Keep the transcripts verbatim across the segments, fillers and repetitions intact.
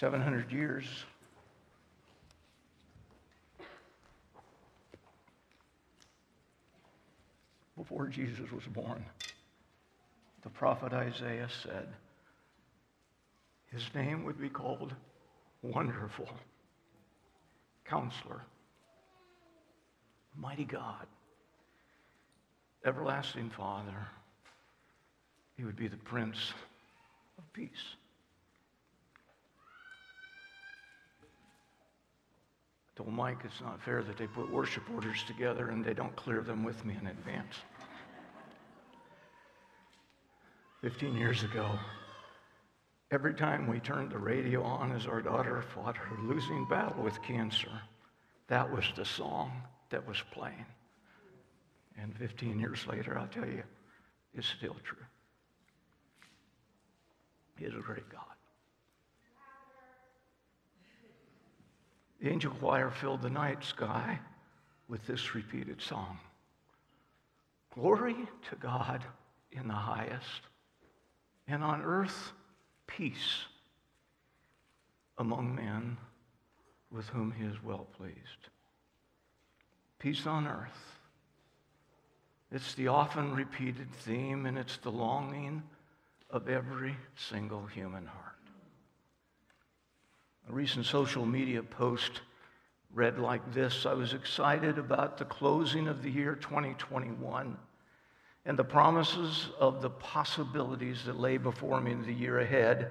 seven hundred years. Before Jesus was born, the prophet Isaiah said his name would be called Wonderful Counselor, Mighty God, Everlasting Father. He would be the Prince of Peace. I told Mike it's not fair that they put worship orders together and they don't clear them with me in advance. Fifteen years ago, every time we turned the radio on as our daughter fought her losing battle with cancer, that was the song that was playing. And fifteen years later, I'll tell you, it's still true. He's a great God. The angel choir filled the night sky with this repeated song. Glory to God in the highest, and on earth peace among men with whom he is well pleased. Peace on earth. It's the often repeated theme, and it's the longing of every single human heart. A recent social media post read like this: I was excited about the closing of the year twenty twenty-one and the promises of the possibilities that lay before me in the year ahead,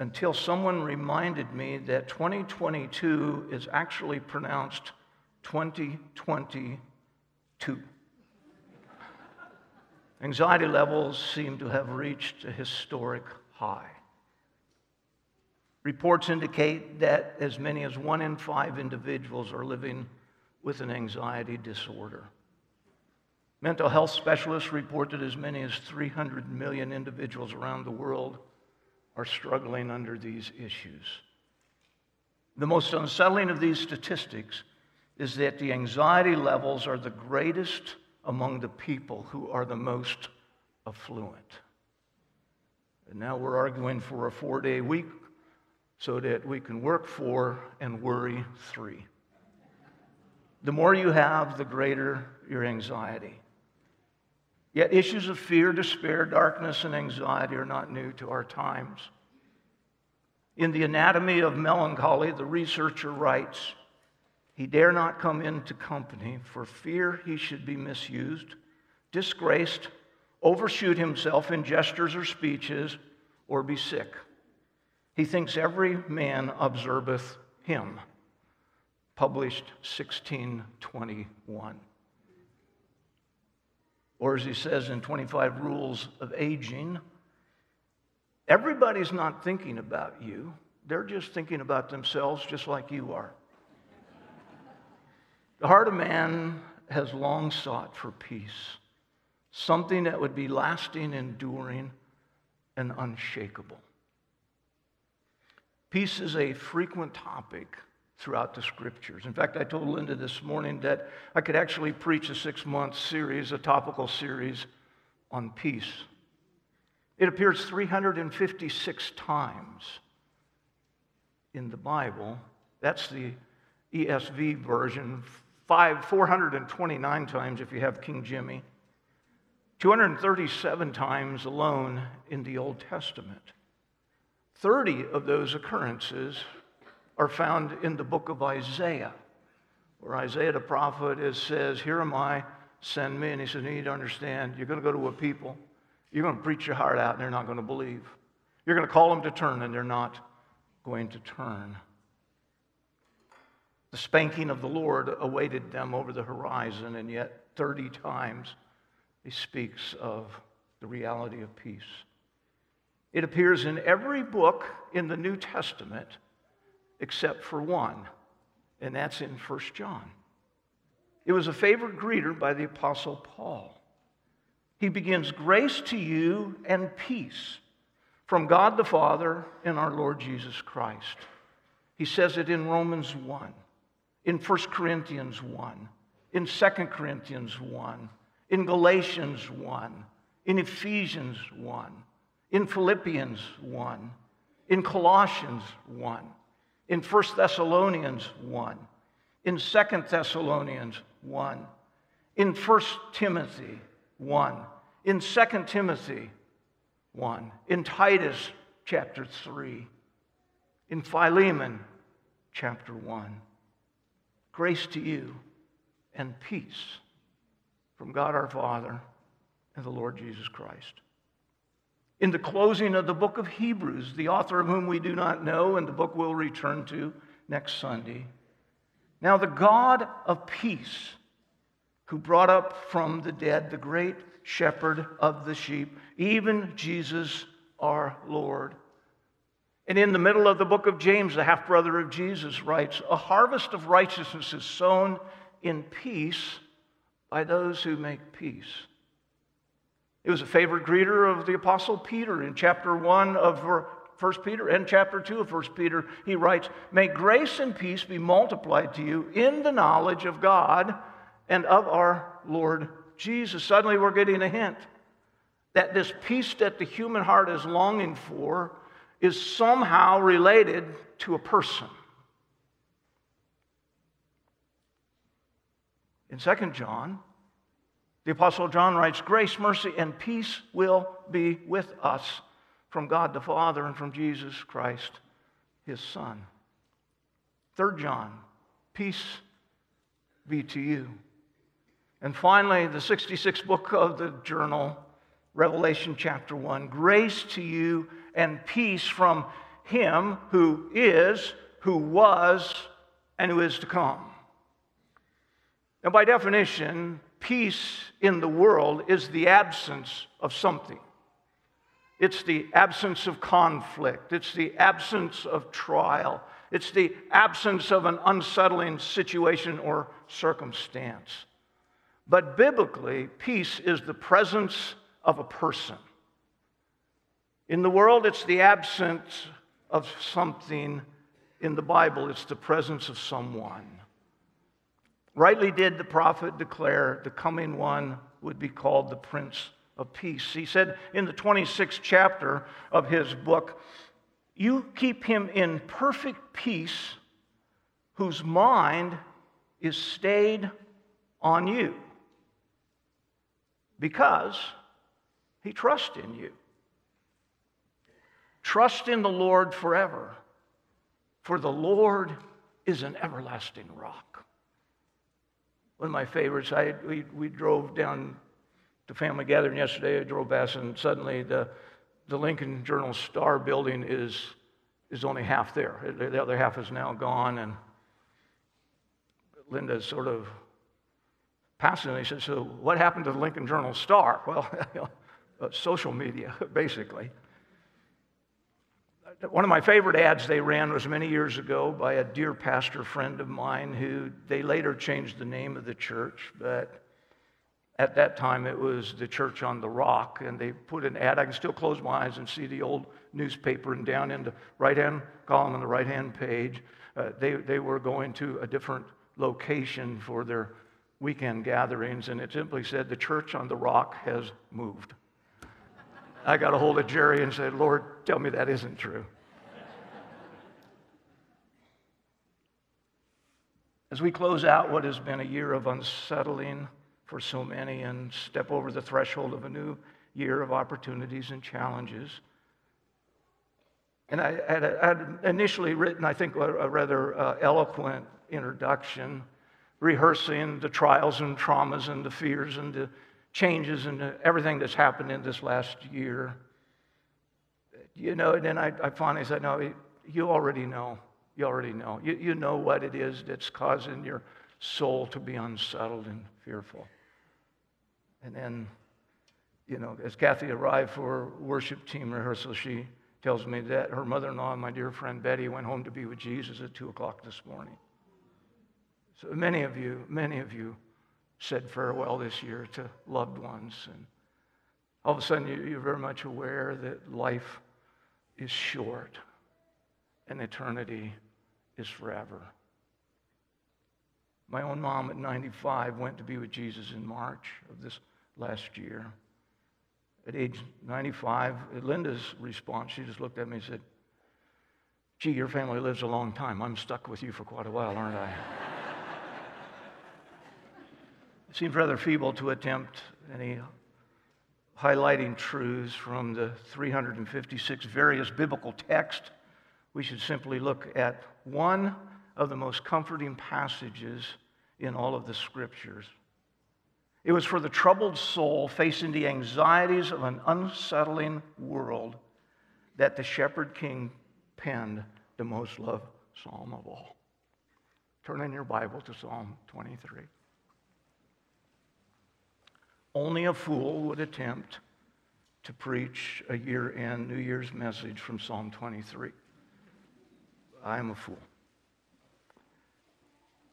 until someone reminded me that twenty twenty-two is actually pronounced twenty twenty-two. Anxiety levels seem to have reached a historic high. Reports indicate that as many as one in five individuals are living with an anxiety disorder. Mental health specialists report that as many as three hundred million individuals around the world are struggling under these issues. The most unsettling of these statistics is that the anxiety levels are the greatest among the people who are the most affluent. And now we're arguing for a four-day week so that we can work four and worry three. The more you have, the greater your anxiety. Yet issues of fear, despair, darkness, and anxiety are not new to our times. In The Anatomy of Melancholy, the researcher writes, he dare not come into company for fear he should be misused, disgraced, overshoot himself in gestures or speeches, or be sick. He thinks every man observeth him. Published sixteen twenty-one. Or as he says in twenty-five Rules of Aging, everybody's not thinking about you. They're just thinking about themselves, just like you are. The heart of man has long sought for peace, something that would be lasting, enduring, and unshakable. Peace is a frequent topic throughout the Scriptures. In fact, I told Linda this morning that I could actually preach a six-month series, a topical series on peace. It appears three hundred fifty-six times in the Bible. That's the E S V version, five, four hundred twenty-nine times if you have King Jimmy, two hundred thirty-seven times alone in the Old Testament. thirty of those occurrences are found in the book of Isaiah, where Isaiah the prophet is, says, here am I, send me. And he says, you need to understand, you're going to go to a people, you're going to preach your heart out, and they're not going to believe. You're going to call them to turn, and they're not going to turn. The spanking of the Lord awaited them over the horizon, and yet thirty times he speaks of the reality of peace. It appears in every book in the New Testament except for one, and that's in First John. It was a favorite greeter by the Apostle Paul. He begins, grace to you and peace from God the Father and our Lord Jesus Christ. He says it in Romans one, in First Corinthians one, in Second Corinthians one, in Galatians one, in Ephesians one. In Philippians one, in Colossians one, in First Thessalonians one, in Second Thessalonians one, in First Timothy one, in Second Timothy one, in Titus chapter three, in Philemon chapter one. Grace to you and peace from God our Father and the Lord Jesus Christ. In the closing of the book of Hebrews, the author of whom we do not know, and the book we'll return to next Sunday. Now the God of peace, who brought up from the dead the great shepherd of the sheep, even Jesus our Lord. And in the middle of the book of James, the half-brother of Jesus writes, "A harvest of righteousness is sown in peace by those who make peace." It was a favorite greeter of the Apostle Peter in chapter one of First Peter and chapter two of First Peter. He writes, "May grace and peace be multiplied to you in the knowledge of God and of our Lord Jesus." Suddenly we're getting a hint that this peace that the human heart is longing for is somehow related to a person. In Second John, the Apostle John writes, "Grace, mercy, and peace will be with us from God the Father and from Jesus Christ, his Son." Third John, "Peace be to you." And finally, the sixty-sixth book of the journal, Revelation chapter one, "Grace to you and peace from him who is, who was, and who is to come." Now, by definition, peace in the world is the absence of something. It's the absence of conflict. It's the absence of trial. It's the absence of an unsettling situation or circumstance. But biblically, peace is the presence of a person. In the world, it's the absence of something. In the Bible, it's the presence of someone. Rightly did the prophet declare the coming one would be called the Prince of Peace. He said in the twenty-sixth chapter of his book, "You keep him in perfect peace whose mind is stayed on you, because he trusts in you." Trust in the Lord forever, for the Lord is an everlasting rock. One of my favorites, I, we, we drove down to family gathering yesterday. I drove past, and suddenly the, the Lincoln Journal Star building is, is only half there. The other half is now gone, and Linda sort of passed it, and she said, "So what happened to the Lincoln Journal Star?" Well, you know, social media, basically. One of my favorite ads they ran was many years ago by a dear pastor friend of mine who, they later changed the name of the church, but at that time it was the Church on the Rock, and they put an ad. I can still close my eyes and see the old newspaper, and down in the right-hand column on the right-hand page, uh, they, they were going to a different location for their weekend gatherings, and it simply said, "The Church on the Rock has moved." I got a hold of Jerry and said, "Lord, tell me that isn't true." As we close out what has been a year of unsettling for so many and step over the threshold of a new year of opportunities and challenges, and I had, I had initially written, I think, a rather uh, eloquent introduction, rehearsing the trials and traumas and the fears and the changes and everything that's happened in this last year. You know, and then I, I finally said, "No, you already know. You already know. You, you know what it is that's causing your soul to be unsettled and fearful." And then, you know, as Kathy arrived for worship team rehearsal, she tells me that her mother-in-law, my dear friend Betty, went home to be with Jesus at two o'clock this morning. So many of you, many of you, said farewell this year to loved ones, and all of a sudden you, you're very much aware that life is short and eternity is forever. My own mom at ninety-five went to be with Jesus in March of this last year. At age ninety-five, Linda's response, she just looked at me and said, Gee, your family lives a long time. I'm stuck with you for quite a while, aren't I? It seems rather feeble to attempt any highlighting truths from the three hundred fifty-six various biblical texts. We should simply look at one of the most comforting passages in all of the Scriptures. It was for the troubled soul facing the anxieties of an unsettling world that the Shepherd King penned the most loved psalm of all. Turn in your Bible to Psalm twenty-three. Only a fool would attempt to preach a year-end New Year's message from Psalm twenty-three. I am a fool.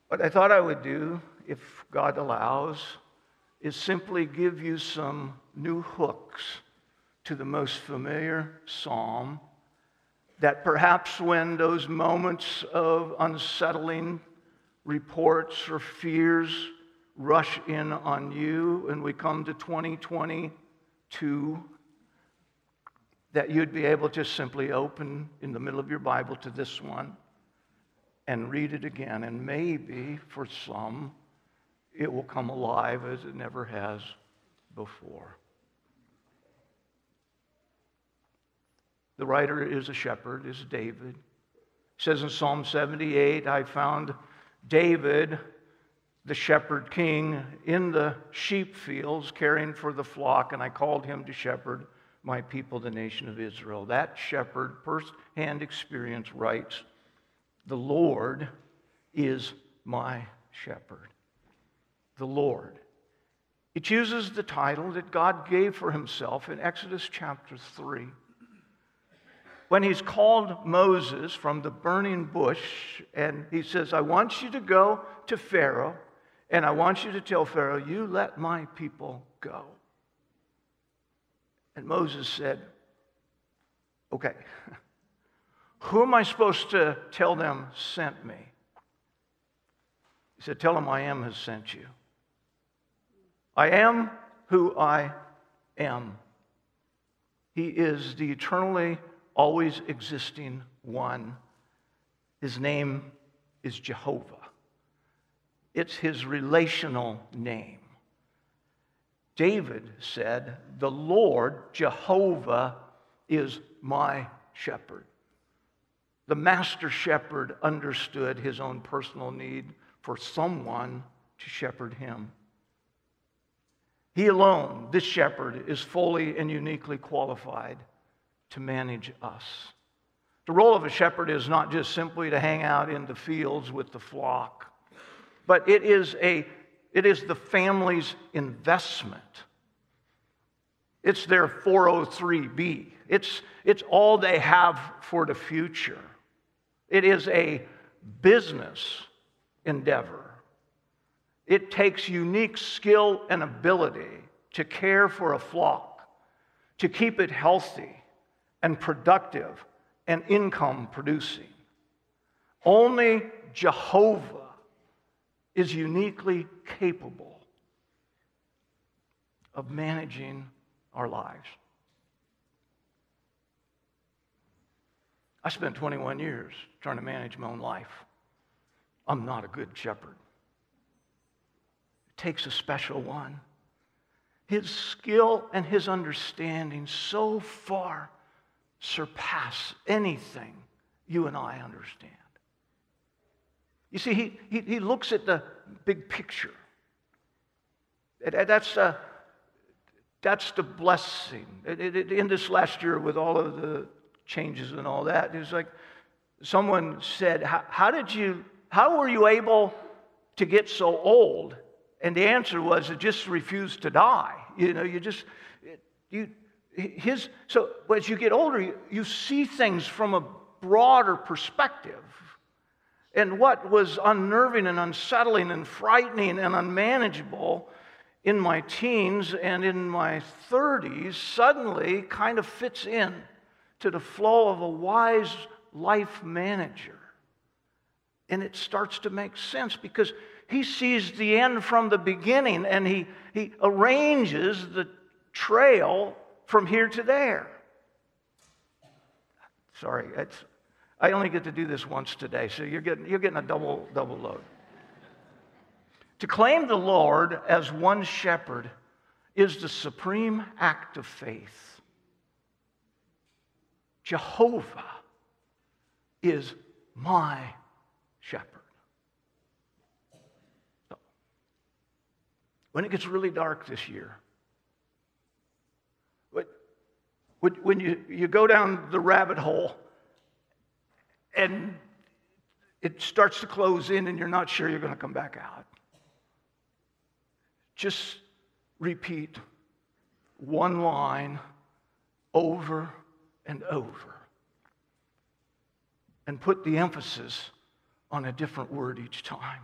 What I thought I would do, if God allows, is simply give you some new hooks to the most familiar psalm that perhaps when those moments of unsettling reports or fears rush in on you and we come to twenty twenty-two, that you'd be able to simply open in the middle of your Bible to this one and read it again. And maybe for some, it will come alive as it never has before. The writer is a shepherd, is David. It says in Psalm seventy-eight, I found David, the shepherd king, in the sheep fields, caring for the flock, and I called him to shepherd my people, the nation of Israel. That shepherd, first-hand experience, writes, the Lord is my shepherd. The Lord. It uses the title that God gave for himself in Exodus chapter three. When he's called Moses from the burning bush, and he says, I want you to go to Pharaoh, and I want you to tell Pharaoh, you let my people go. And Moses said, okay, who am I supposed to tell them sent me? He said, tell them I am has sent you. I am who I am. He is the eternally always existing one. His name is Jehovah. It's his relational name. David said, the Lord, Jehovah, is my shepherd. The master shepherd understood his own personal need for someone to shepherd him. He alone, this shepherd, is fully and uniquely qualified to manage us. The role of a shepherd is not just simply to hang out in the fields with the flock, but it is a it is the family's investment. It's their four oh three B. It's it's all they have for the future. It is a business endeavor. It takes unique skill and ability to care for a flock, to keep it healthy and productive and income producing. Only Jehovah is uniquely capable of managing our lives. I spent twenty-one years trying to manage my own life. I'm not a good shepherd. It takes a special one. His skill and his understanding so far surpass anything you and I understand. You see, he, he, he looks at the big picture. That's the, that's the blessing. It, it, it, in this last year with all of the changes and all that, it's like someone said, how, how did you, how were you able to get so old? And the answer was, it just refused to die. You know, you just, it, you, His, so as you get older, you, you see things from a broader perspective. And what was unnerving and unsettling and frightening and unmanageable in my teens and in my thirties suddenly kind of fits in to the flow of a wise life manager. And it starts to make sense because he sees the end from the beginning and he, he arranges the trail from here to there. Sorry, it's, I only get to do this once today, so you're getting, you're getting a double, double load. To claim the Lord as one shepherd is the supreme act of faith. Jehovah is my shepherd. So, when it gets really dark this year, when you, you go down the rabbit hole and it starts to close in and you're not sure you're going to come back out, just repeat one line over and over and put the emphasis on a different word each time.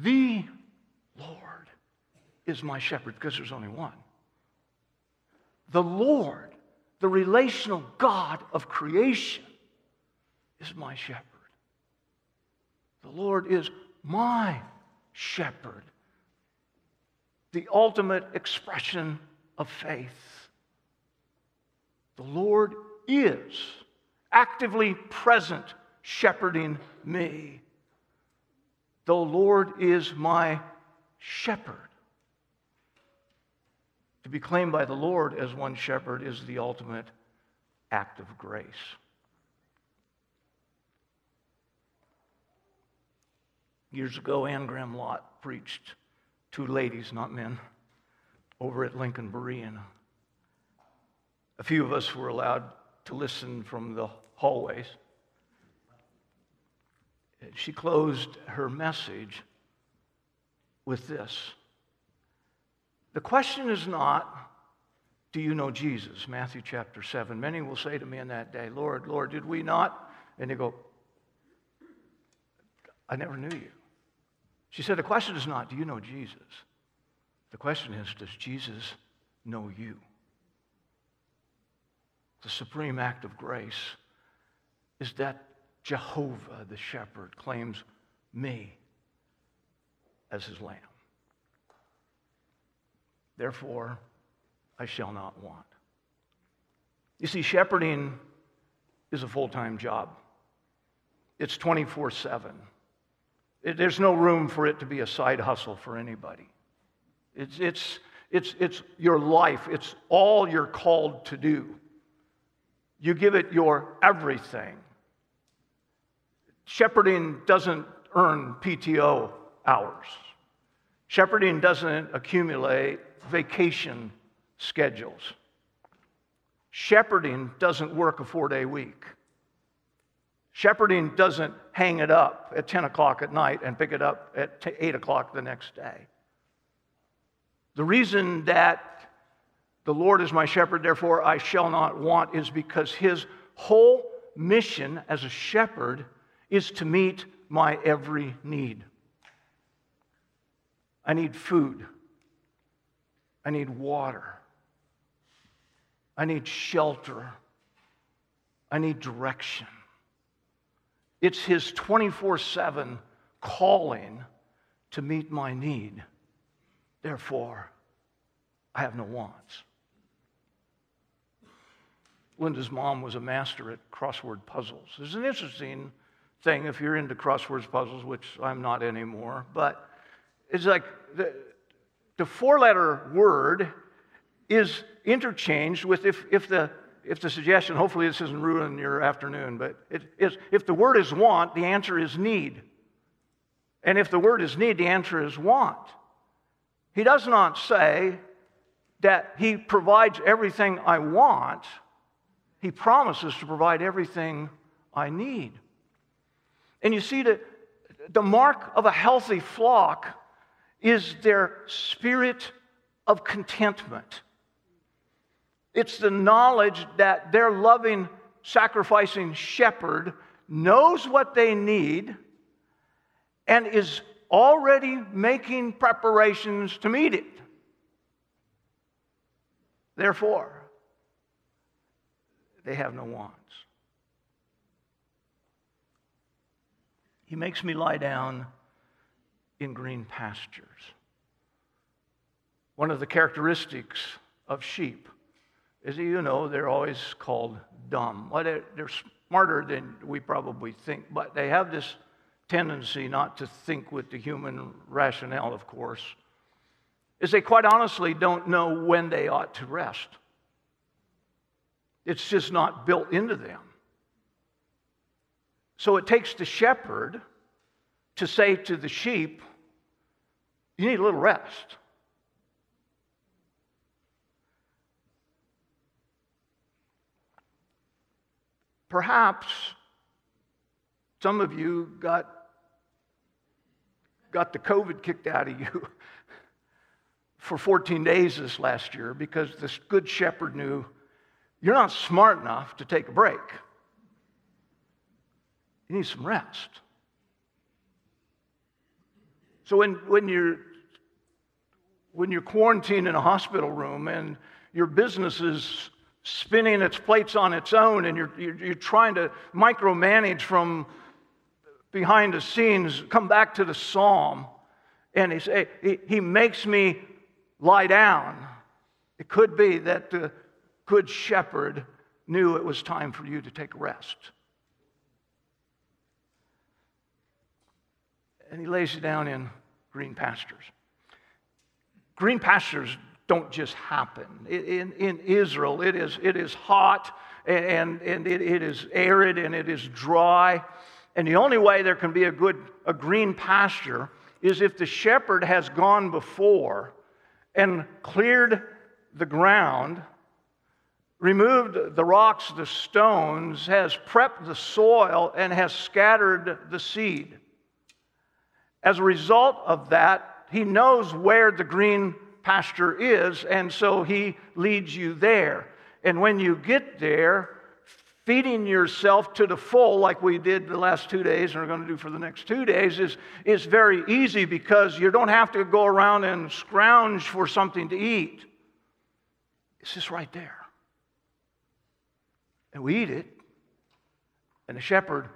The Lord is my shepherd, because there's only one. The Lord, the relational God of creation, is my shepherd. The Lord is my shepherd. The ultimate expression of faith. The Lord is actively present, shepherding me. The Lord is my shepherd. To be claimed by the Lord as one shepherd is the ultimate act of grace. Years ago, Ann Graham Lott preached, two ladies, not men, over at Lincoln Berean. A few of us were allowed to listen from the hallways. She closed her message with this. The question is not, do you know Jesus? Matthew chapter seven. Many will say to me in that day, Lord, Lord, did we not? And they go, I never knew you. She said, the question is not, do you know Jesus? The question is, does Jesus know you? The supreme act of grace is that Jehovah the shepherd claims me as his lamb. Therefore, I shall not want. You see, shepherding is a full-time job. It's twenty-four seven. There's no room for it to be a side hustle for anybody. It's, it's, it's, it's your life. It's all you're called to do. You give it your everything. Shepherding doesn't earn P T O hours. Shepherding doesn't accumulate vacation schedules. Shepherding doesn't work a four-day week. Shepherding doesn't hang it up at ten o'clock at night and pick it up at eight o'clock the next day. The reason that the Lord is my shepherd, therefore I shall not want, is because his whole mission as a shepherd is to meet my every need. I need food. I need water. I need shelter. I need direction. It's his twenty-four seven calling to meet my need. Therefore, I have no wants. Linda's mom was a master at crossword puzzles. It's an interesting thing if you're into crossword puzzles, which I'm not anymore, but it's like the, the four-letter word is interchanged with if, if, the, if the suggestion, hopefully this isn't ruining your afternoon, but it is, if the word is want, the answer is need. And if the word is need, the answer is want. He does not say that he provides everything I want. He promises to provide everything I need. And you see, the, the mark of a healthy flock is their spirit of contentment. It's the knowledge that their loving, sacrificing shepherd knows what they need and is already making preparations to meet it. Therefore, they have no wants. He makes me lie down in green pastures. One of the characteristics of sheep is that, you know, they're always called dumb. Well, they're, they're smarter than we probably think, but they have this tendency not to think with the human rationale, of course, is they quite honestly don't know when they ought to rest. It's just not built into them. So it takes the shepherd to say to the sheep, you need a little rest. Perhaps some of you got, got the COVID kicked out of you for fourteen days this last year because this good shepherd knew you're not smart enough to take a break. You need some rest. So when, when you're when you're quarantined in a hospital room and your business is spinning its plates on its own and you're, you're, you're trying to micromanage from behind the scenes, come back to the psalm, and he, say, he, he makes me lie down. It could be that the good shepherd knew it was time for you to take a rest. And he lays you down in green pastures. Green pastures don't just happen. In, in Israel, it is, it is hot, and, and it, it is arid, and it is dry. And the only way there can be a good a green pasture is if the shepherd has gone before and cleared the ground, removed the rocks, the stones, has prepped the soil, and has scattered the seed. As a result of that, he knows where the green pasture is, and so he leads you there. And when you get there, feeding yourself to the full, like we did the last two days and are going to do for the next two days, is, is very easy because you don't have to go around and scrounge for something to eat. It's just right there. And we eat it, and the shepherd,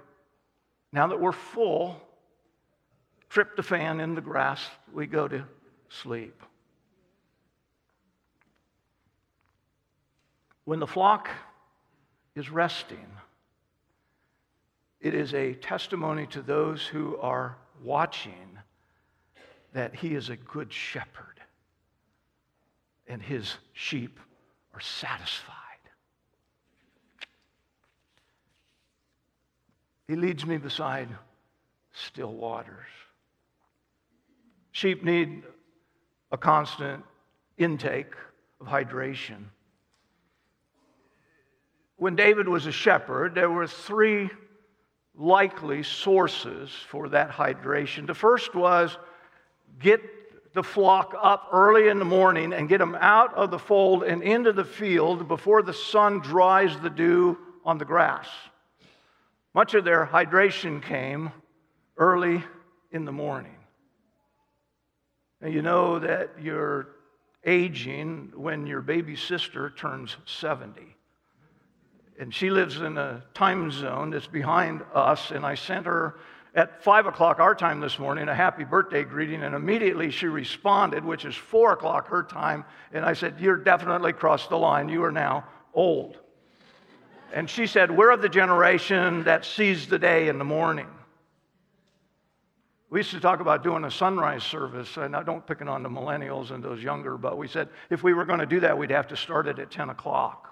now that we're full, tryptophan in the grass, we go to sleep. When the flock is resting, it is a testimony to those who are watching that he is a good shepherd and his sheep are satisfied. He leads me beside still waters. Sheep need a constant intake of hydration. When David was a shepherd, there were three likely sources for that hydration. The first was get the flock up early in the morning and get them out of the fold and into the field before the sun dries the dew on the grass. Much of their hydration came early in the morning. And you know that you're aging when your baby sister turns seventy. And she lives in a time zone that's behind us, and I sent her at five o'clock our time this morning a happy birthday greeting, and immediately she responded, which is four o'clock her time, and I said, you're definitely crossed the line. You are now old. And she said, we're of the generation that sees the day in the morning. We used to talk about doing a sunrise service, and I don't picking on the millennials and those younger, but we said if we were going to do that, we'd have to start it at ten o'clock.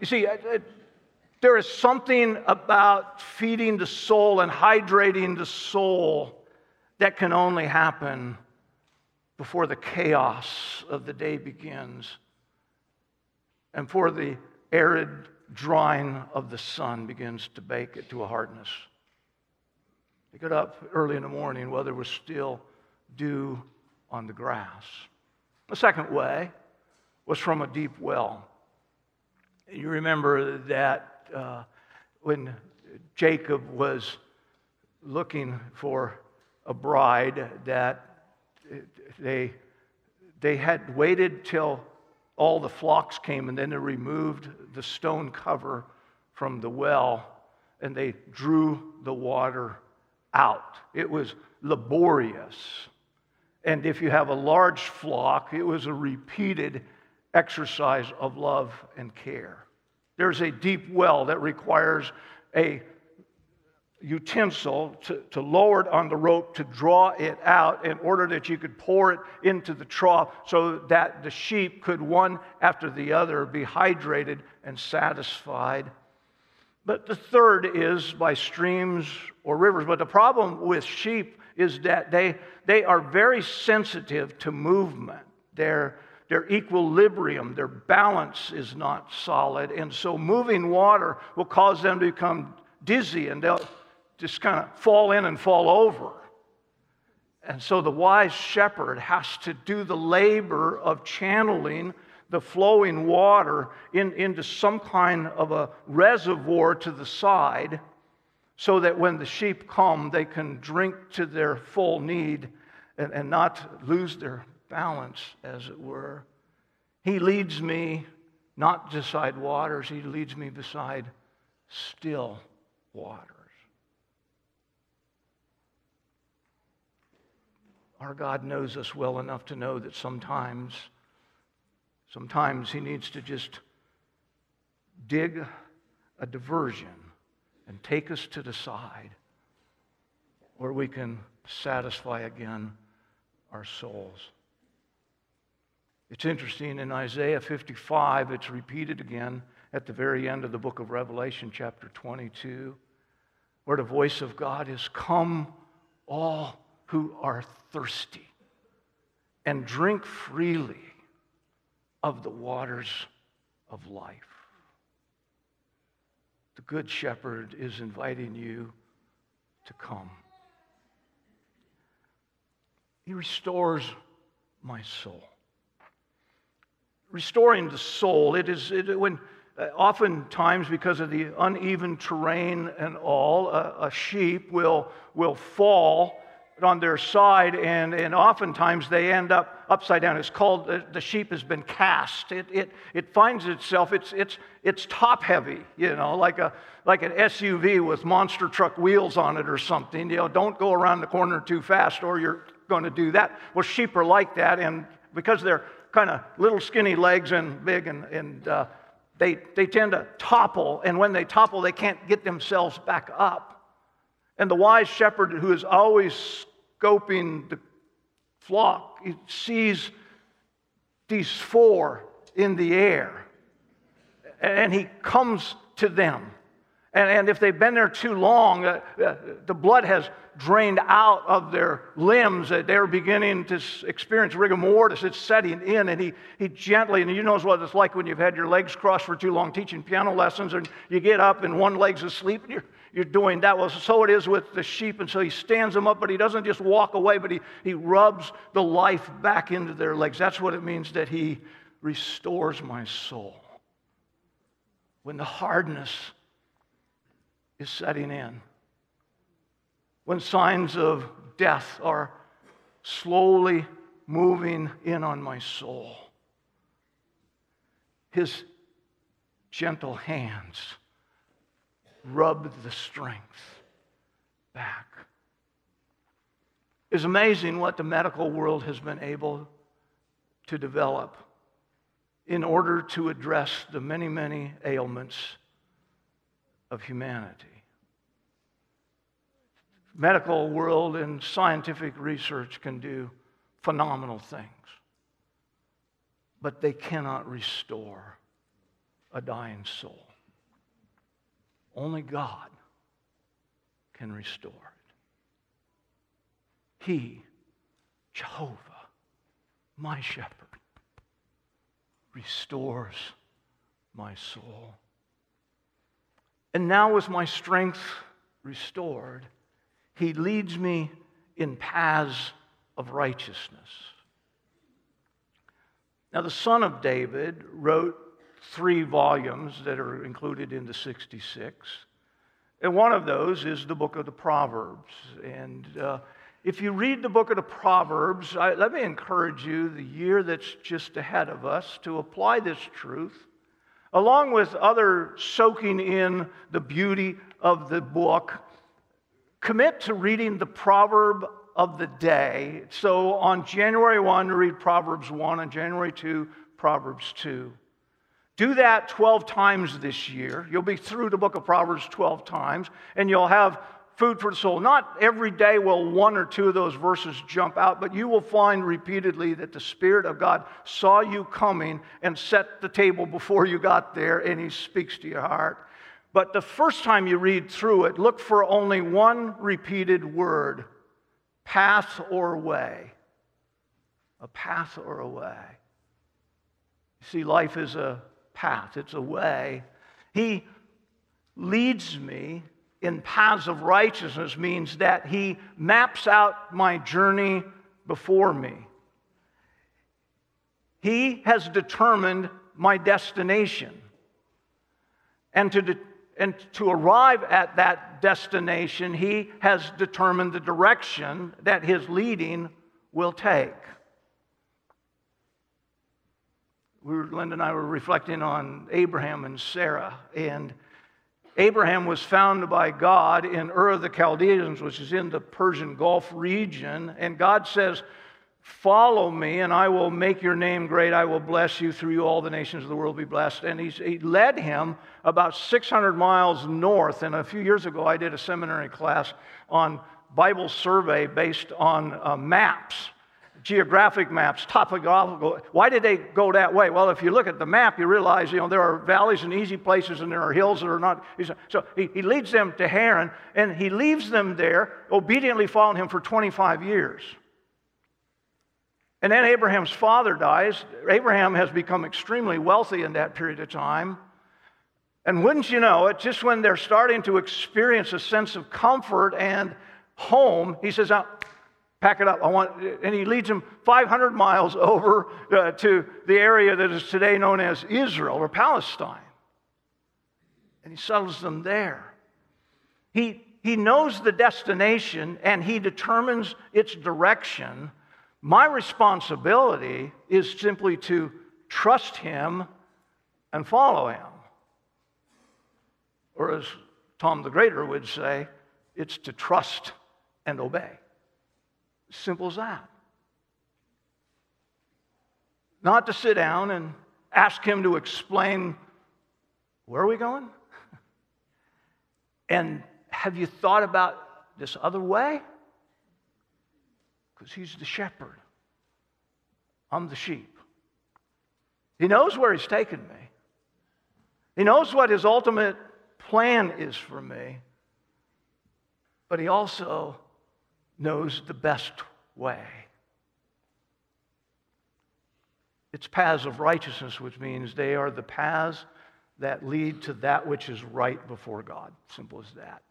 You see, I, I, there is something about feeding the soul and hydrating the soul that can only happen before the chaos of the day begins and before the arid drying of the sun begins to bake it to a hardness. They got up early in the morning while there was still dew on the grass. The second way was from a deep well. You remember that uh, when Jacob was looking for a bride, that they, they had waited till all the flocks came, and then they removed the stone cover from the well, and they drew the water out. It was laborious. And if you have a large flock, it was a repeated exercise of love and care. There's a deep well that requires a utensil to, to lower it on the rope to draw it out in order that you could pour it into the trough so that the sheep could one after the other be hydrated and satisfied. But the third is by streams or rivers. But the problem with sheep is that they, they are very sensitive to movement. Their, their equilibrium, their balance is not solid. And so moving water will cause them to become dizzy and they'll just kind of fall in and fall over. And so the wise shepherd has to do the labor of channeling the flowing water in, into some kind of a reservoir to the side so that when the sheep come, they can drink to their full need and, and not lose their balance, as it were. He leads me not beside waters, he leads me beside still waters. Our God knows us well enough to know that sometimes Sometimes he needs to just dig a diversion and take us to the side where we can satisfy again our souls. It's interesting, in Isaiah fifty-five, it's repeated again at the very end of the book of Revelation, chapter twenty-two, where the voice of God is, "Come all who are thirsty, and drink freely of the waters of life." The Good Shepherd is inviting you to come. He restores my soul. Restoring the soul, it is it, when uh, oftentimes because of the uneven terrain and all, uh, a sheep will will fall on their side, and, and oftentimes they end up upside down. It's called, uh, the sheep has been cast. It it it finds itself, it's it's it's top heavy, you know, like a like an S U V with monster truck wheels on it or something. You know, don't go around the corner too fast or you're going to do that. Well, sheep are like that, and because they're kind of little skinny legs and big, and, and uh, they, they tend to topple, and when they topple, they can't get themselves back up. And the wise shepherd, who is always scoping the flock, he sees these four in the air, and he comes to them. And, and if they've been there too long, uh, uh, the blood has drained out of their limbs. Uh, they're beginning to experience rigor mortis. It's setting in, and he he gently, and you know what it's like when you've had your legs crossed for too long teaching piano lessons, and you get up and one leg's asleep, and you're You're doing that. Well, so it is with the sheep. And so he stands them up, but he doesn't just walk away, but he, he rubs the life back into their legs. That's what it means that he restores my soul. When the hardness is setting in, when signs of death are slowly moving in on my soul, his gentle hands rub the strength back. It's amazing what the medical world has been able to develop in order to address the many, many ailments of humanity. Medical world and scientific research can do phenomenal things, but they cannot restore a dying soul. Only God can restore it. He, Jehovah, my shepherd, restores my soul. And now with my strength restored, he leads me in paths of righteousness. Now the son of David wrote three volumes that are included in the sixty-six. And one of those is the book of the Proverbs. And uh, if you read the book of the Proverbs, I, let me encourage you, the year that's just ahead of us, to apply this truth, along with other soaking in the beauty of the book. Commit to reading the Proverb of the day. So on January first, read Proverbs one, on January second, Proverbs two. Do that twelve times this year. You'll be through the book of Proverbs twelve times, and you'll have food for the soul. Not every day will one or two of those verses jump out, but you will find repeatedly that the Spirit of God saw you coming and set the table before you got there, and He speaks to your heart. But the first time you read through it, look for only one repeated word, path or way. A path or a way. You see, life is a path, it's a way. He leads me in paths of righteousness means that He maps out my journey before me. He has determined my destination. And to de- and to arrive at that destination, He has determined the direction that His leading will take. We were, Linda and I were reflecting on Abraham and Sarah, and Abraham was found by God in Ur of the Chaldeans, which is in the Persian Gulf region, and God says, follow me, and I will make your name great. I will bless you. Through you all the nations of the world will be blessed. And he's, he led him about six hundred miles north. And a few years ago, I did a seminary class on Bible survey based on uh, maps, geographic maps, topographical. Why did they go that way? Well, if you look at the map, you realize, you know, there are valleys and easy places, and there are hills that are not. So he, he leads them to Haran, and he leaves them there, obediently following him for twenty-five years. And then Abraham's father dies. Abraham has become extremely wealthy in that period of time. And wouldn't you know it, just when they're starting to experience a sense of comfort and home, he says, now, pack it up. I want, and he leads them five hundred miles over uh, to the area that is today known as Israel or Palestine. And he settles them there. He, he knows the destination, and he determines its direction. My responsibility is simply to trust Him and follow Him. Or as Tom the Greater would say, it's to trust and obey. Simple as that. Not to sit down and ask Him to explain, where are we going? And have you thought about this other way? Because He's the shepherd. I'm the sheep. He knows where He's taken me. He knows what His ultimate plan is for me. But He also knows the best way. It's paths of righteousness, which means they are the paths that lead to that which is right before God. Simple as that.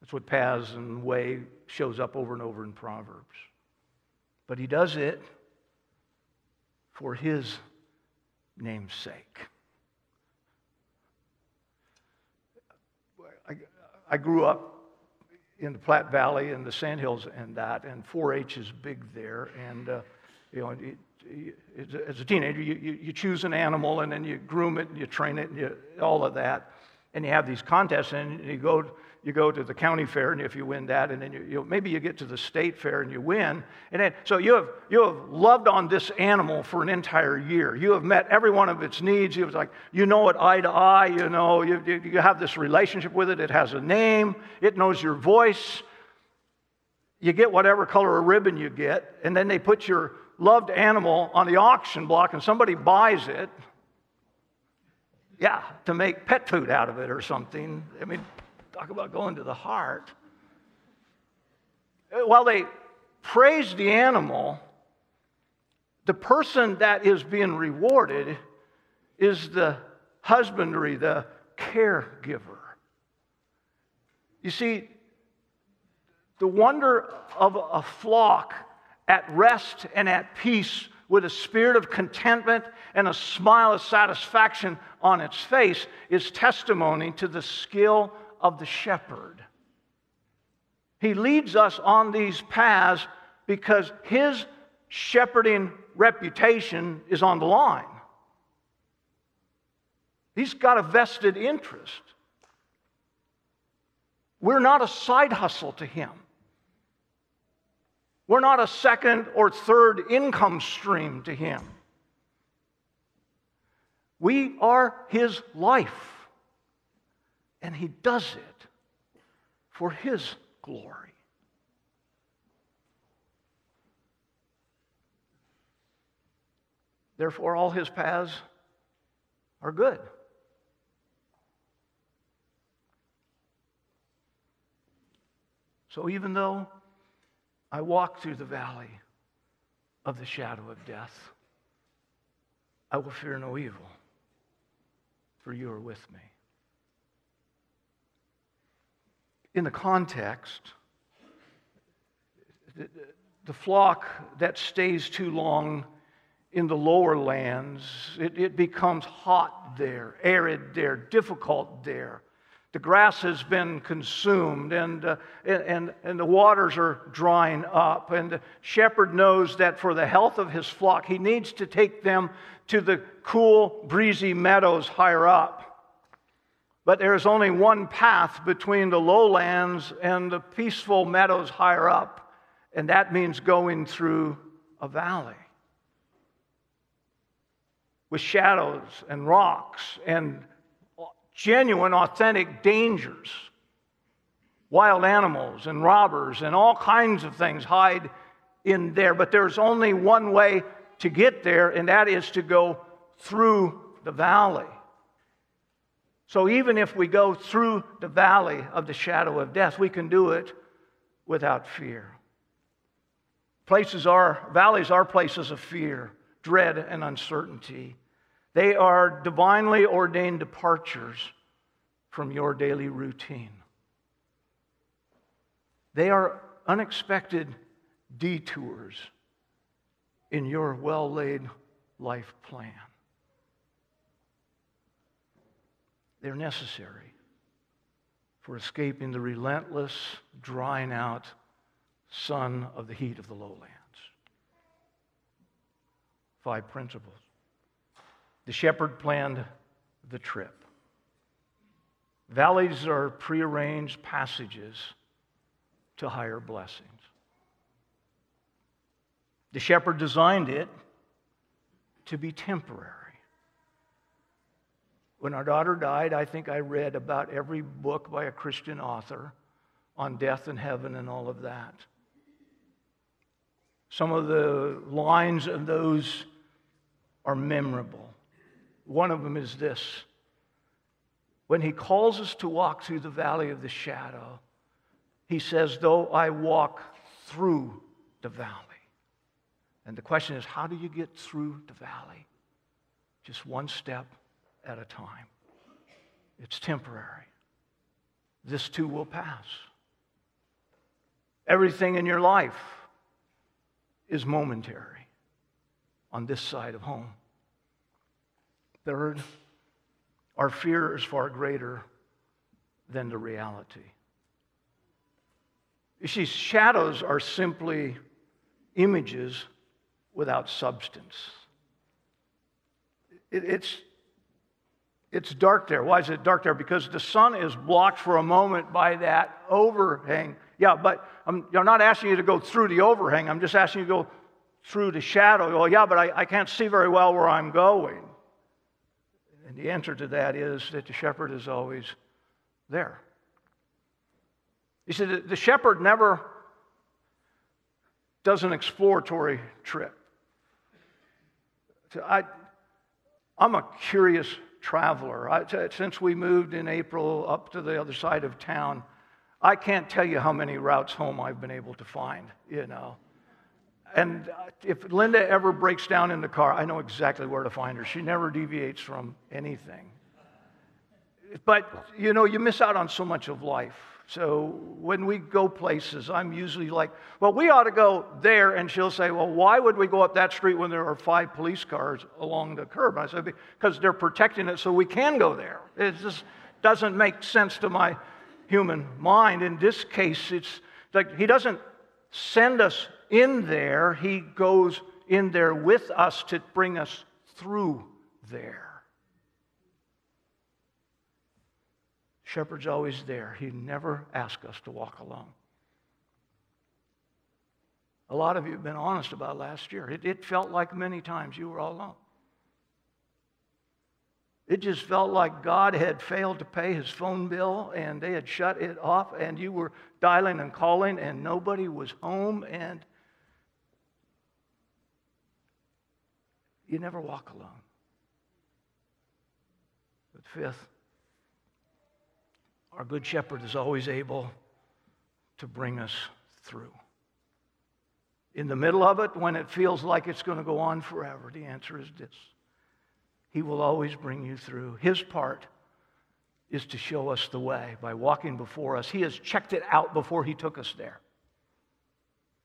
That's what paths and way shows up over and over in Proverbs. But He does it for His name's sake. I, I grew up in the Platte Valley and the Sandhills and that, and four H is big there. And uh, you know, it, it, as a teenager, you, you, you choose an animal, and then you groom it, and you train it, and you, all of that. And you have these contests, and you go... You go to the county fair, and if you win that, and then you, you maybe you get to the state fair and you win, and then so you have you have loved on this animal for an entire year. You have met every one of its needs. You was like you know it eye to eye. You know you you have this relationship with it. It has a name. It knows your voice. You get whatever color of ribbon you get, and then they put your loved animal on the auction block, and somebody buys it. Yeah, to make pet food out of it or something. I mean. Talk about going to the heart. While they praise the animal, the person that is being rewarded is the husbandry, the caregiver. You see, the wonder of a flock at rest and at peace with a spirit of contentment and a smile of satisfaction on its face is testimony to the skill of the shepherd. He leads us on these paths because His shepherding reputation is on the line. He's got a vested interest. We're not a side hustle to Him. We're not a second or third income stream to Him. We are his life. And he does it for his glory. Therefore, all his paths are good. So even though I walk through the valley of the shadow of death, I will fear no evil, for you are with me. In the context, the flock that stays too long in the lower lands, it, it becomes hot there, arid there, difficult there. The grass has been consumed, and, uh, and, and the waters are drying up. And the shepherd knows that for the health of his flock, he needs to take them to the cool, breezy meadows higher up. But there is only one path between the lowlands and the peaceful meadows higher up, and that means going through a valley, with shadows and rocks and genuine, authentic dangers. Wild animals and robbers and all kinds of things hide in there. But there's only one way to get there, and that is to go through the valley. So even if we go through the valley of the shadow of death, we can do it without fear. Places are, valleys are places of fear, dread, and uncertainty. They are divinely ordained departures from your daily routine. They are unexpected detours in your well-laid life plan. They're necessary for escaping the relentless, drying out sun of the heat of the lowlands. Five principles. The shepherd planned the trip. Valleys are prearranged passages to higher blessings. The shepherd designed it to be temporary. When our daughter died, I think I read about every book by a Christian author on death and heaven and all of that. Some of the lines of those are memorable. One of them is this: when he calls us to walk through the valley of the shadow, he says, though I walk through the valley. And the question is, how do you get through the valley? Just one step at a time. It's temporary. This too will pass. Everything in your life is momentary on this side of home. Third, our fear is far greater than the reality. You see, shadows are simply images without substance. It, it's, it's dark there. Why is it dark there? Because the sun is blocked for a moment by that overhang. Yeah, but I'm, I'm not asking you to go through the overhang. I'm just asking you to go through the shadow. Well, yeah, but I, I can't see very well where I'm going. And the answer to that is that the shepherd is always there. You see, the, the shepherd never does an exploratory trip. So I, I'm a curious traveler. I, since we moved in April up to the other side of town, I can't tell you how many routes home I've been able to find, you know. And if Linda ever breaks down in the car, I know exactly where to find her. She never deviates from anything. But, you know, you miss out on so much of life. So when we go places, I'm usually like, well, we ought to go there. And she'll say, well, why would we go up that street when there are five police cars along the curb? And I said, because they're protecting it so we can go there. It just doesn't make sense to my human mind. In this case, it's like he doesn't send us in there, he goes in there with us to bring us through there. Shepherd's always there. He never asks us to walk alone. A lot of you have been honest about last year. It, it felt like many times you were all alone. It just felt like God had failed to pay his phone bill and they had shut it off, and you were dialing and calling and nobody was home, and you never walk alone. But fifth, our good shepherd is always able to bring us through. In the middle of it, when it feels like it's going to go on forever, the answer is this. He will always bring you through. His part is to show us the way by walking before us. He has checked it out before he took us there.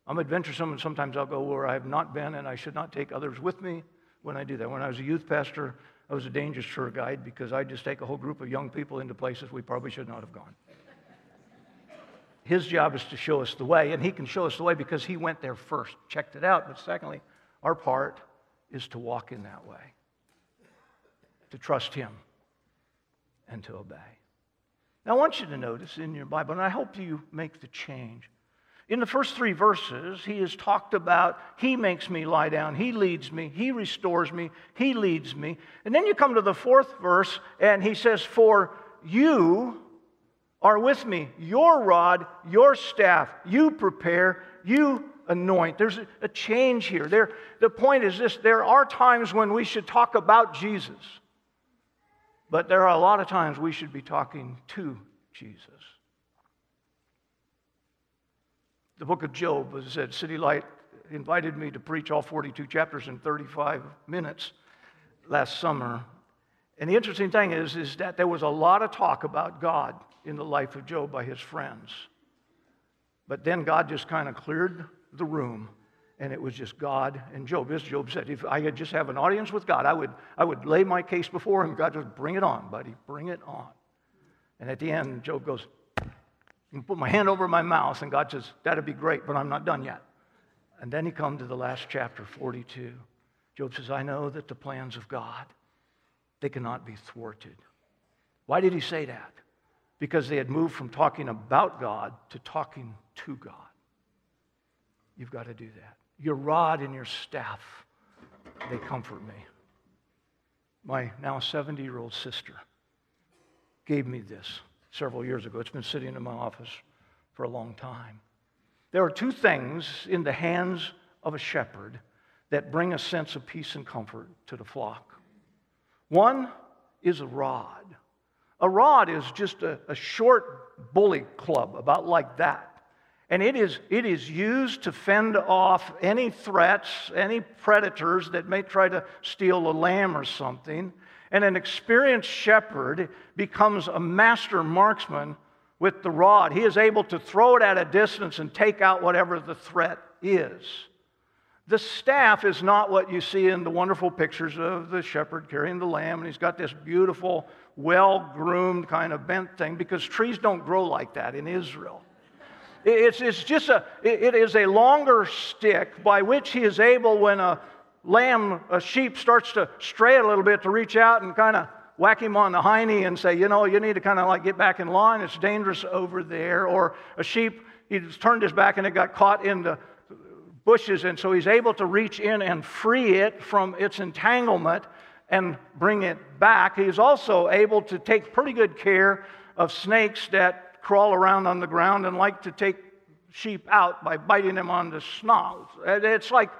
I'm adventuresome, and sometimes I'll go where I have not been, and I should not take others with me when I do that. When I was a youth pastor, I was a dangerous tour guide because I'd just take a whole group of young people into places we probably should not have gone. His job is to show us the way, and he can show us the way because he went there first, checked it out. But secondly, our part is to walk in that way, to trust him and to obey. Now, I want you to notice in your Bible, and I hope you make the change. In the first three verses, he has talked about, he makes me lie down, he leads me, he restores me, he leads me. And then you come to the fourth verse, and he says, for you are with me, your rod, your staff, you prepare, you anoint. There's a change here. There, the point is this, there are times when we should talk about Jesus. But there are a lot of times we should be talking to Jesus. The book of Job, as I said, City Light invited me to preach all forty-two chapters in thirty-five minutes last summer. And the interesting thing is, is that there was a lot of talk about God in the life of Job by his friends. But then God just kind of cleared the room. And it was just God and Job. As Job said, if I could just have an audience with God, I would, I would lay my case before him. God just, bring it on, buddy, bring it on. And at the end, Job goes, and put my hand over my mouth. And God says, that'd be great, but I'm not done yet. And then he comes to the last chapter, forty-two. Job says, I know that the plans of God, they cannot be thwarted. Why did he say that? Because they had moved from talking about God to talking to God. You've got to do that. Your rod and your staff, they comfort me. My now seventy-year-old sister gave me this several years ago. It's been sitting in my office for a long time. There are two things in the hands of a shepherd that bring a sense of peace and comfort to the flock. One is a rod. A rod is just a, a short bully club, about like that. And it is, it is used to fend off any threats, any predators that may try to steal a lamb or something. And an experienced shepherd becomes a master marksman with the rod. He is able to throw it at a distance and take out whatever the threat is. The staff is not what you see in the wonderful pictures of the shepherd carrying the lamb, and he's got this beautiful, well-groomed kind of bent thing, because trees don't grow like that in Israel. It's, it's just a, it is a longer stick by which he is able, when a lamb, a sheep starts to stray a little bit, to reach out and kind of whack him on the hiney and say, you know, you need to kind of like get back in line. It's dangerous over there. Or a sheep, he's turned his back and it got caught in the bushes. And so he's able to reach in and free it from its entanglement and bring it back. He's also able to take pretty good care of snakes that crawl around on the ground and like to take sheep out by biting them on the snout. It's like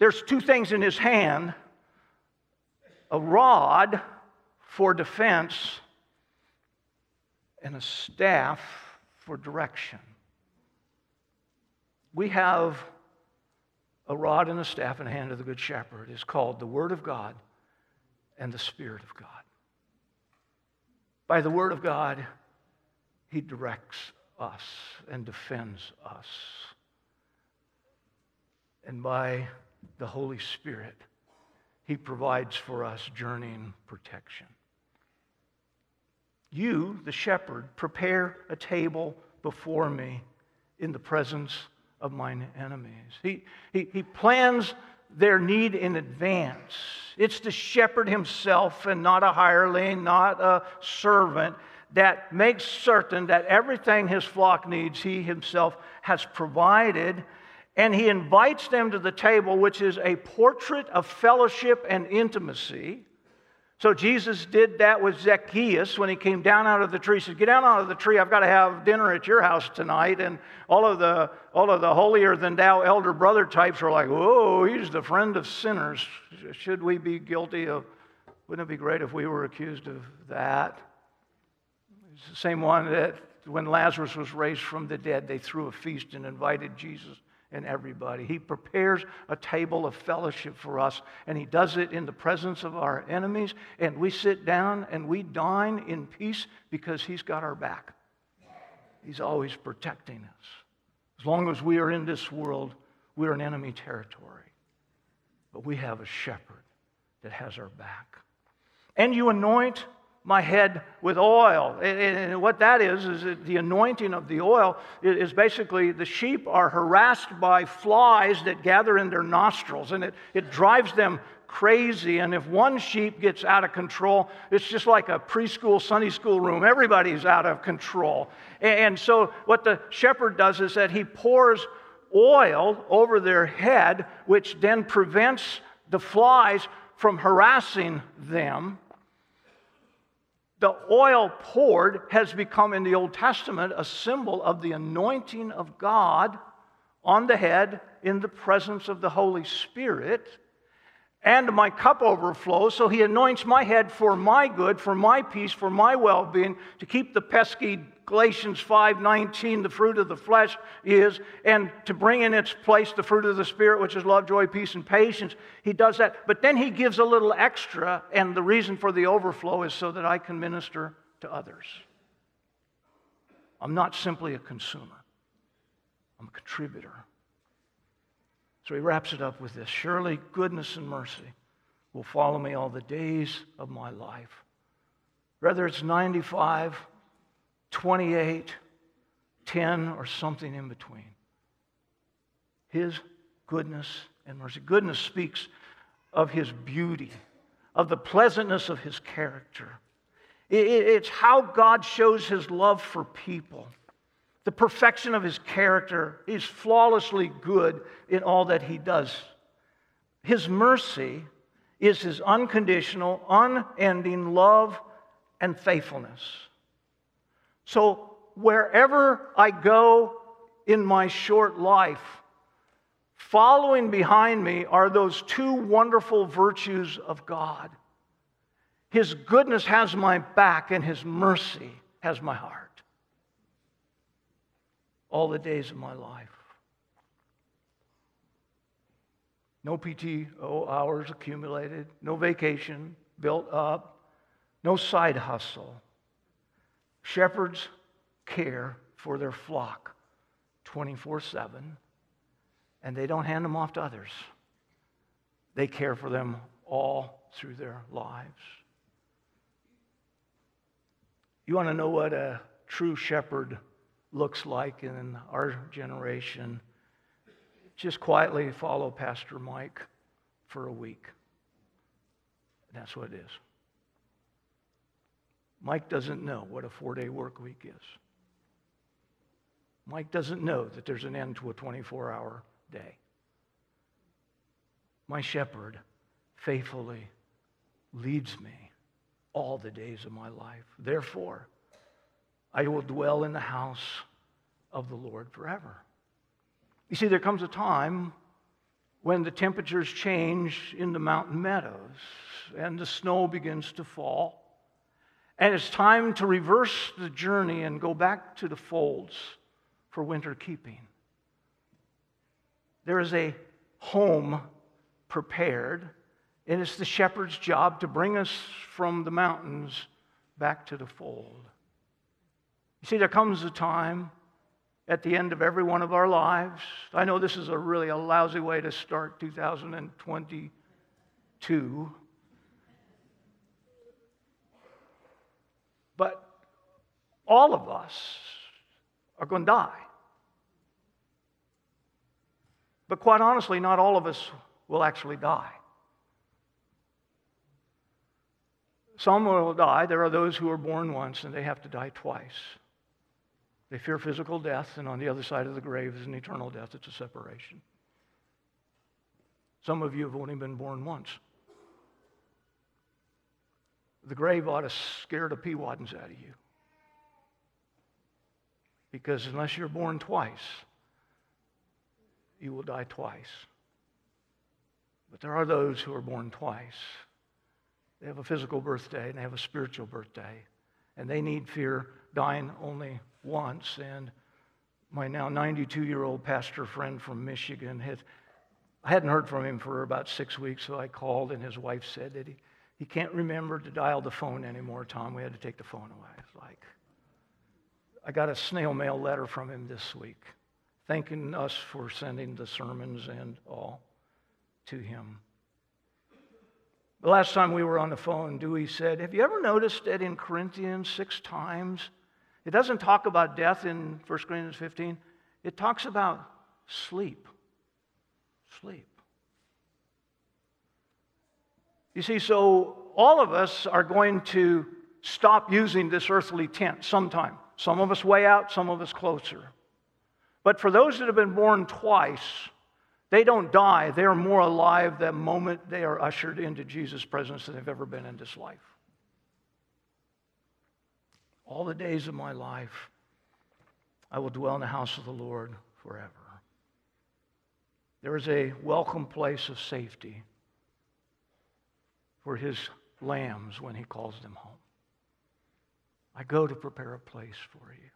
there's two things in his hand: a rod for defense and a staff for direction. We have a rod and a staff in the hand of the Good Shepherd. It's called the Word of God and the Spirit of God. By the Word of God, he directs us and defends us. And by the Holy Spirit, he provides for us journeying protection. You, the shepherd, prepare a table before me in the presence of mine enemies. He, he, he plans their need in advance. It's the shepherd himself, and not a hireling, not a servant, that makes certain that everything his flock needs, he himself has provided. And he invites them to the table, which is a portrait of fellowship and intimacy, So Jesus did that with Zacchaeus when he came down out of the tree. He said, get down out of the tree. I've got to have dinner at your house tonight. And all of the all of the holier-than-thou elder brother types were like, whoa, he's the friend of sinners. Should we be guilty of, wouldn't it be great if we were accused of that? It's the same one that when Lazarus was raised from the dead, they threw a feast and invited Jesus and everybody. He prepares a table of fellowship for us, and he does it in the presence of our enemies, and we sit down and we dine in peace because he's got our back. He's always protecting us. As long as we are in this world, we're in enemy territory. But we have a shepherd that has our back. And you anoint my head with oil. And what that is, is that the anointing of the oil is basically the sheep are harassed by flies that gather in their nostrils, and it, it drives them crazy. And if one sheep gets out of control, it's just like a preschool Sunday school room. Everybody's out of control. And so what the shepherd does is that he pours oil over their head, which then prevents the flies from harassing them. The oil poured has become, in the Old Testament, a symbol of the anointing of God on the head in the presence of the Holy Spirit. And my cup overflows, so he anoints my head for my good, for my peace, for my well-being, to keep the pesky Galatians five nineteen, the fruit of the flesh is, and to bring in its place the fruit of the Spirit, which is love, joy, peace, and patience. He does that, but then he gives a little extra, and the reason for the overflow is so that I can minister to others. I'm not simply a consumer. I'm a contributor. So he wraps it up with this: surely goodness and mercy will follow me all the days of my life. Whether it's ninety-five, twenty-eight, ten, or something in between. His goodness and mercy. Goodness speaks of his beauty, of the pleasantness of his character. It's how God shows his love for people, the perfection of his character. He's flawlessly good in all that he does. His mercy is his unconditional, unending love and faithfulness. So wherever I go in my short life, following behind me are those two wonderful virtues of God. His goodness has my back, and his mercy has my heart all the days of my life. No P T O hours accumulated, no vacation built up, no side hustle. Shepherds care for their flock twenty-four seven, and they don't hand them off to others. They care for them all through their lives. You want to know what a true shepherd looks like in our generation? Just quietly follow Pastor Mike for a week. That's what it is. Mike doesn't know what a four-day work week is. Mike doesn't know that there's an end to a twenty-four hour day. My shepherd faithfully leads me all the days of my life. Therefore, I will dwell in the house of the Lord forever. You see, there comes a time when the temperatures change in the mountain meadows and the snow begins to fall. And it's time to reverse the journey and go back to the folds for winter keeping. There is a home prepared, and it's the shepherd's job to bring us from the mountains back to the fold. You see, there comes a time at the end of every one of our lives. I know this is a really a lousy way to start two thousand twenty-two. But all of us are going to die. But quite honestly, not all of us will actually die. Some will die. There are those who are born once and they have to die twice. They fear physical death, and on the other side of the grave is an eternal death. It's a separation. Some of you have only been born once. the grave ought to scare the Pewadens out of you. Because unless you're born twice, you will die twice. But there are those who are born twice. They have a physical birthday and they have a spiritual birthday. And they need fear dying only once. And my now ninety-two-year-old pastor friend from Michigan, had, I hadn't heard from him for about six weeks, so I called, and his wife said that he, he can't remember to dial the phone anymore, Tom. We had to take the phone away. It's like, I got a snail mail letter from him this week, thanking us for sending the sermons and all to him. The last time we were on the phone, Dewey said, have you ever noticed that in Corinthians six times, it doesn't talk about death in First Corinthians fifteen. It talks about sleep. Sleep. You see, so all of us are going to stop using this earthly tent sometime. Some of us way out, some of us closer. But for those that have been born twice, they don't die. They are more alive the moment they are ushered into Jesus' presence than they've ever been in this life. All the days of my life, I will dwell in the house of the Lord forever. There is a welcome place of safety for his lambs when he calls them home. I go to prepare a place for you.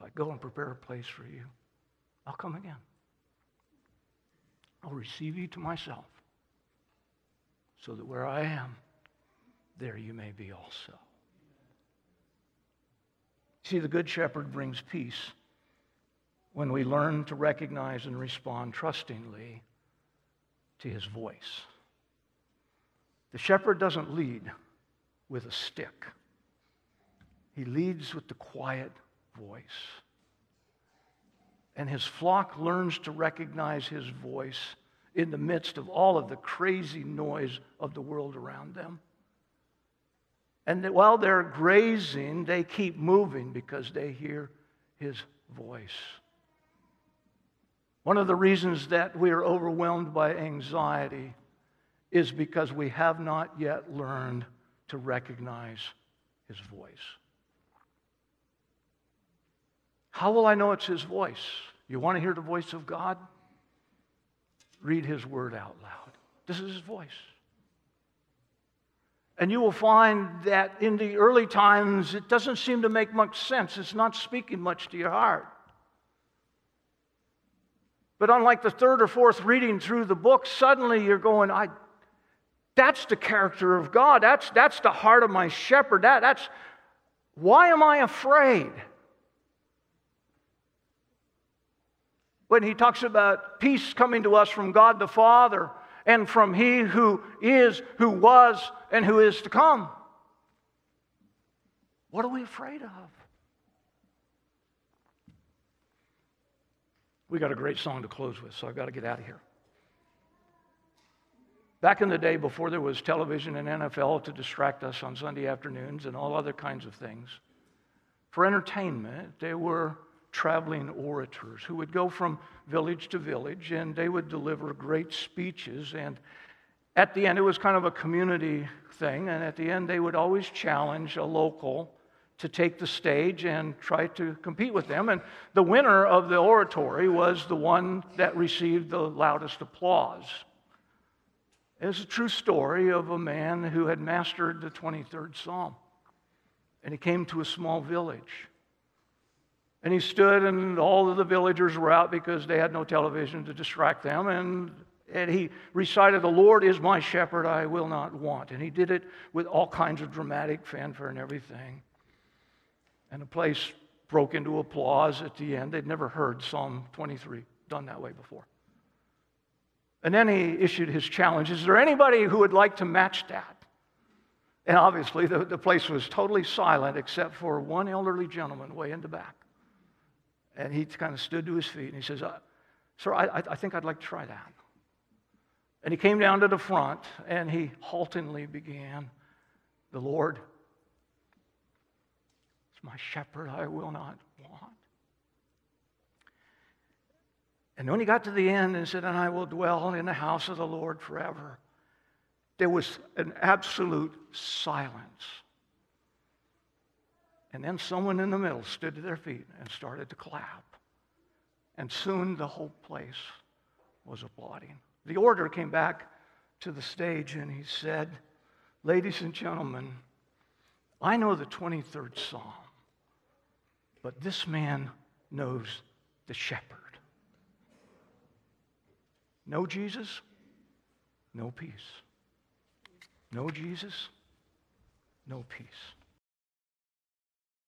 If I go and prepare a place for you, I'll come again. I'll receive you to myself, so that where I am, there you may be also. See, the Good Shepherd brings peace when we learn to recognize and respond trustingly to his voice. The shepherd doesn't lead with a stick. He leads with the quiet voice. And his flock learns to recognize his voice in the midst of all of the crazy noise of the world around them. And that while they're grazing, they keep moving because they hear his voice. One of the reasons that we are overwhelmed by anxiety is because we have not yet learned to recognize his voice. How will I know it's his voice? You want to hear the voice of God? Read his word out loud. This is his voice. And you will find that in the early times, it doesn't seem to make much sense. It's not speaking much to your heart. But unlike the third or fourth reading through the book, suddenly you're going, I, that's the character of God. That's, that's the heart of my shepherd. That, that's, why am I afraid? When he talks about peace coming to us from God the Father, and from he who is, who was, and who is to come. What are we afraid of? We got a great song to close with, so I've got to get out of here. Back in the day, before there was television and N F L to distract us on Sunday afternoons and all other kinds of things, for entertainment, they were traveling orators who would go from village to village, and they would deliver great speeches. And at the end, it was kind of a community thing, and at the end they would always challenge a local to take the stage and try to compete with them. And the winner of the oratory was the one that received the loudest applause. It's a true story of a man who had mastered the twenty-third Psalm, and he came to a small village. And he stood, and all of the villagers were out because they had no television to distract them. And, and he recited, "The Lord is my shepherd, I will not want." And he did it with all kinds of dramatic fanfare and everything. And the place broke into applause at the end. They'd never heard Psalm twenty-three done that way before. And then he issued his challenge. Is there anybody who would like to match that? And obviously the, the place was totally silent except for one elderly gentleman way in the back. And he kind of stood to his feet, and he says, uh, sir, I, I think I'd like to try that. And he came down to the front, and he haltingly began, "The Lord is my shepherd, I will not want." And when he got to the end and said, "And I will dwell in the house of the Lord forever," there was an absolute silence. And then someone in the middle stood to their feet and started to clap. And soon the whole place was applauding. The orator came back to the stage and he said, "Ladies and gentlemen, I know the twenty-third Psalm, but this man knows the shepherd. No Jesus, no peace. No Jesus, no peace."